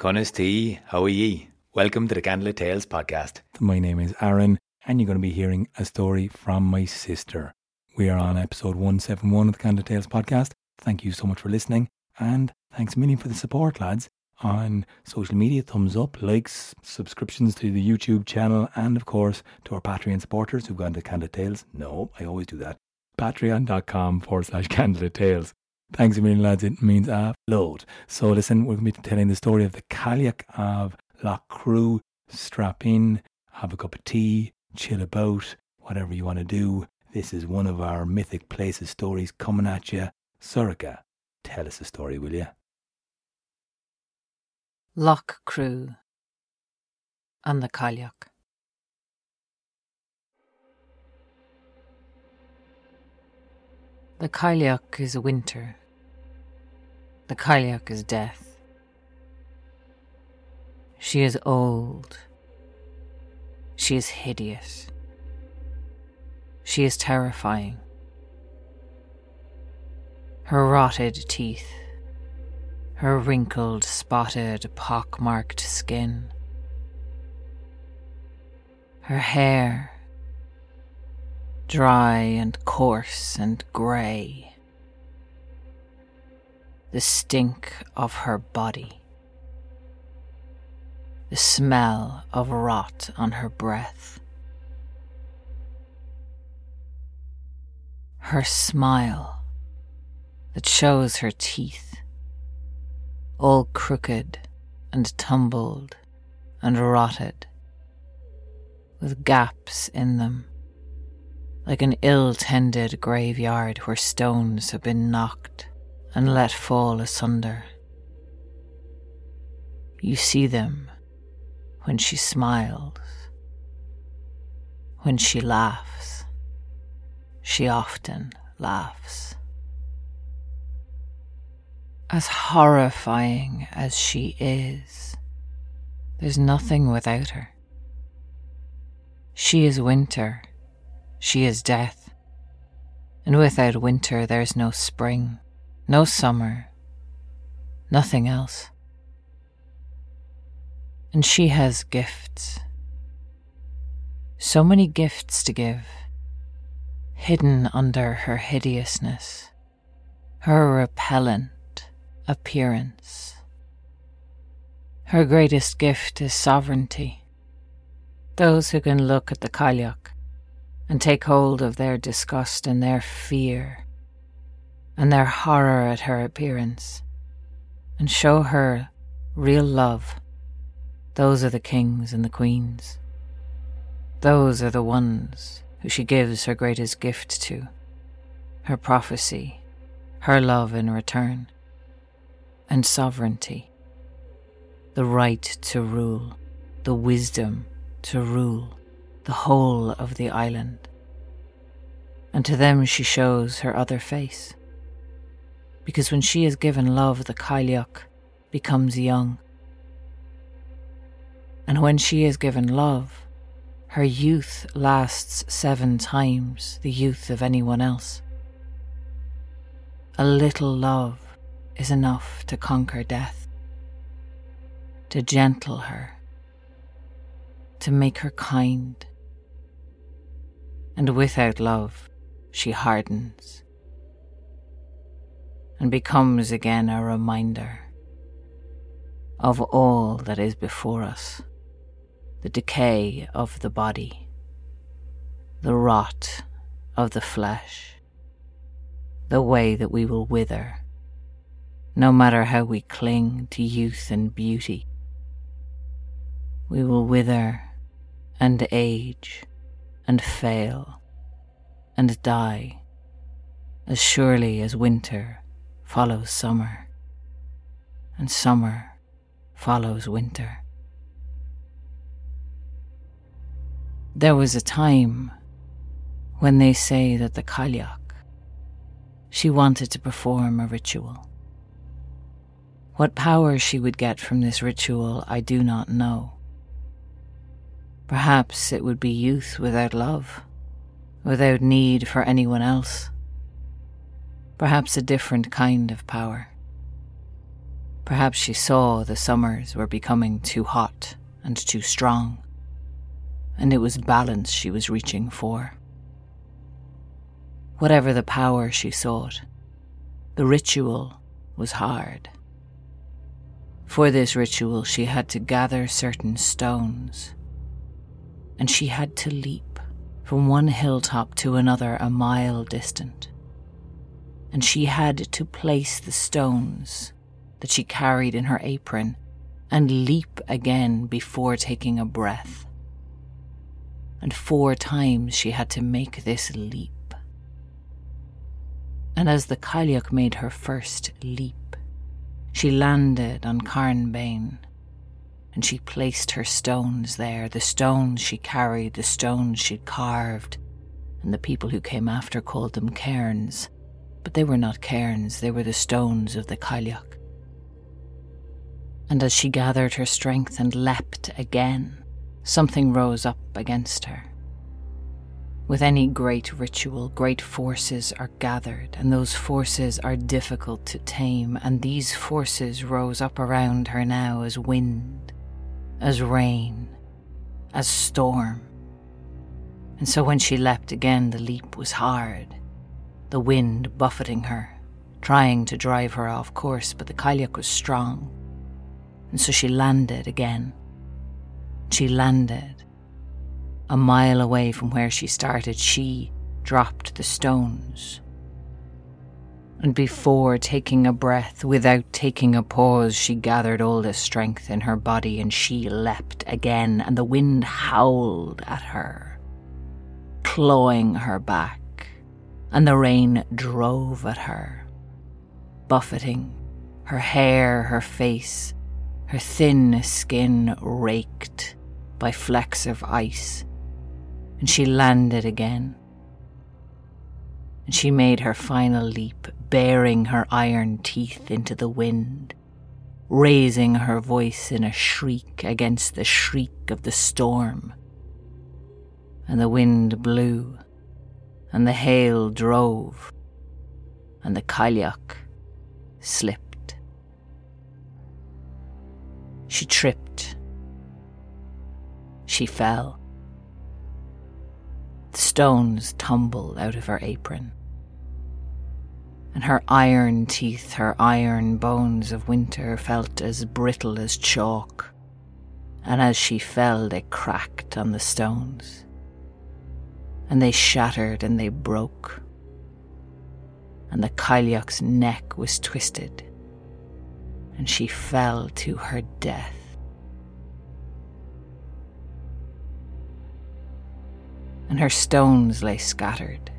Connors T, how are ye? Welcome to the Candlelit Tales podcast. My name is Aaron, and you're going to be hearing a story from my sister. We are on episode 171 of the Candle Tales podcast. Thank you so much for listening, and thanks a million for the support, lads. On social media, thumbs up, likes, subscriptions to the YouTube channel, and of course to our Patreon supporters who've gone to Candlelit Tales. No, I always do that. Patreon.com/Candlelit Tales. Thanks a million, lads. It means a load. So listen, we're going to be telling the story of the Cailleach of Loughcrew. Strap in, have a cup of tea, chill about, whatever you want to do. This is one of our Mythic Places stories coming at you. Surika, tell us a story, will you? Loughcrew and the Cailleach. The Cailleach is winter. The Cailleach is death. She is old. She is hideous. She is terrifying. Her rotted teeth, her wrinkled, spotted, pock-marked skin, her hair, dry and coarse and grey, the stink of her body, the smell of rot on her breath. Her smile that shows her teeth, all crooked and tumbled and rotted, with gaps in them, like an ill-tended graveyard where stones have been knocked and let fall asunder. You see them when she smiles, when she laughs. She often laughs. As horrifying as she is, there's nothing without her. She is winter, she is death, and without winter there's no spring, no summer, nothing else. And she has gifts. So many gifts to give. Hidden under her hideousness, her repellent appearance. Her greatest gift is sovereignty. Those who can look at the Cailleach and take hold of their disgust and their fear and their horror at her appearance and show her real love, those are the kings and the queens. Those are the ones who she gives her greatest gift to, her prophecy, her love in return, and sovereignty, the right to rule, the wisdom to rule the whole of the island. And to them she shows her other face, because when she is given love, the Cailleach becomes young. And when she is given love, her youth lasts 7 times the youth of anyone else. A little love is enough to conquer death, to gentle her, to make her kind. And without love, she hardens and becomes again a reminder of all that is before us. The decay of the body, the rot of the flesh, the way that we will wither, no matter how we cling to youth and beauty. We will wither and age and fail and die as surely as winter follows summer and summer follows winter. There was a time when they say that the Cailleach, she wanted to perform a ritual. What power she would get from this ritual, I do not know. Perhaps it would be youth without love, without need for anyone else. Perhaps a different kind of power. Perhaps she saw the summers were becoming too hot and too strong, and it was balance she was reaching for. Whatever the power she sought, the ritual was hard. For this ritual, she had to gather certain stones, and she had to leap from one hilltop to another a mile distant, and she had to place the stones that she carried in her apron and leap again before taking a breath. And 4 times she had to make this leap. And as the Cailleach made her first leap, she landed on Carnbane, and she placed her stones there, the stones she carried, the stones she'd carved, and the people who came after called them cairns, but they were not cairns, they were the stones of the Cailleach. And as she gathered her strength and leapt again, something rose up against her. With any great ritual, great forces are gathered, and those forces are difficult to tame, and these forces rose up around her now as wind, as rain, as storm. And so when she leapt again, the leap was hard, the wind buffeting her, trying to drive her off course, but the Cailleach was strong. And so she landed again. She landed. A mile away from where she started, she dropped the stones. And before taking a breath, without taking a pause, she gathered all the strength in her body and she leapt again, and the wind howled at her, clawing her back, and the rain drove at her, buffeting her hair, her face. Her thin skin raked by flecks of ice, and she landed again. And she made her final leap, baring her iron teeth into the wind, raising her voice in a shriek against the shriek of the storm. And the wind blew, and the hail drove, and the Cailleach slipped. She tripped. She fell. The stones tumbled out of her apron, and her iron teeth, her iron bones of winter felt as brittle as chalk, and as she fell they cracked on the stones, and they shattered and they broke, and the Cailleach's neck was twisted, and she fell to her death. And her stones lay scattered.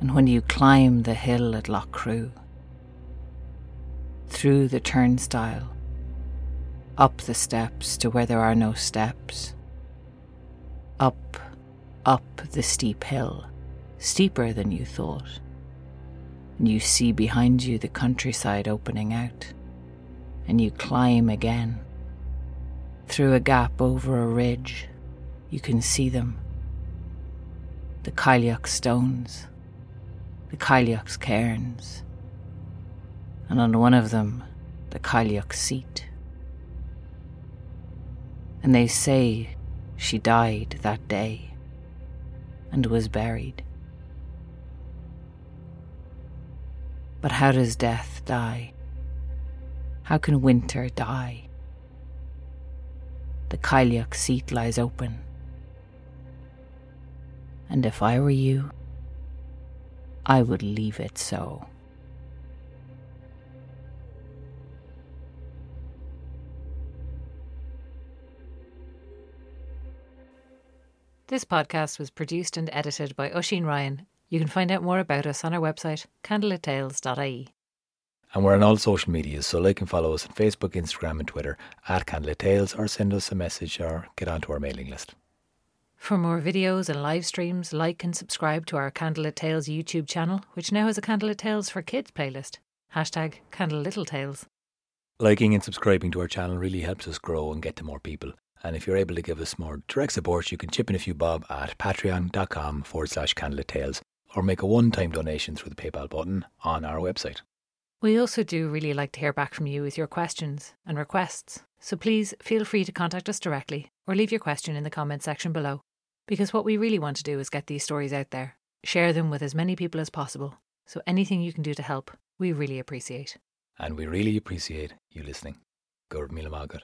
And when you climb the hill at Loughcrew, through the turnstile, up the steps to where there are no steps, up the steep hill, steeper than you thought, and you see behind you the countryside opening out, and you climb again. Through a gap over a ridge, you can see them. The Cailleach stones, the Cailleach's cairns, and on one of them, the Cailleach's seat. And they say she died that day and was buried. But how does death die? How can winter die? The Cailleach seat lies open. And if I were you, I would leave it so. This podcast was produced and edited by Oisín Ryan. You can find out more about us on our website, candlelittales.ie. And we're on all social medias, so like and follow us on Facebook, Instagram and Twitter @CandleLitTales, or send us a message or get onto our mailing list. For more videos and live streams, like and subscribe to our Candlelit Tales YouTube channel, which now has a Candlelit Tales for Kids playlist. #CandleLitTales. Liking and subscribing to our channel really helps us grow and get to more people. And if you're able to give us more direct support, you can chip in a few bob at patreon.com/CandleLitTales. Or make a one-time donation through the PayPal button on our website. We also do really like to hear back from you with your questions and requests, so please feel free to contact us directly or leave your question in the comments section below, because what we really want to do is get these stories out there, share them with as many people as possible, so anything you can do to help, we really appreciate. And we really appreciate you listening. Gurb Mila Magar.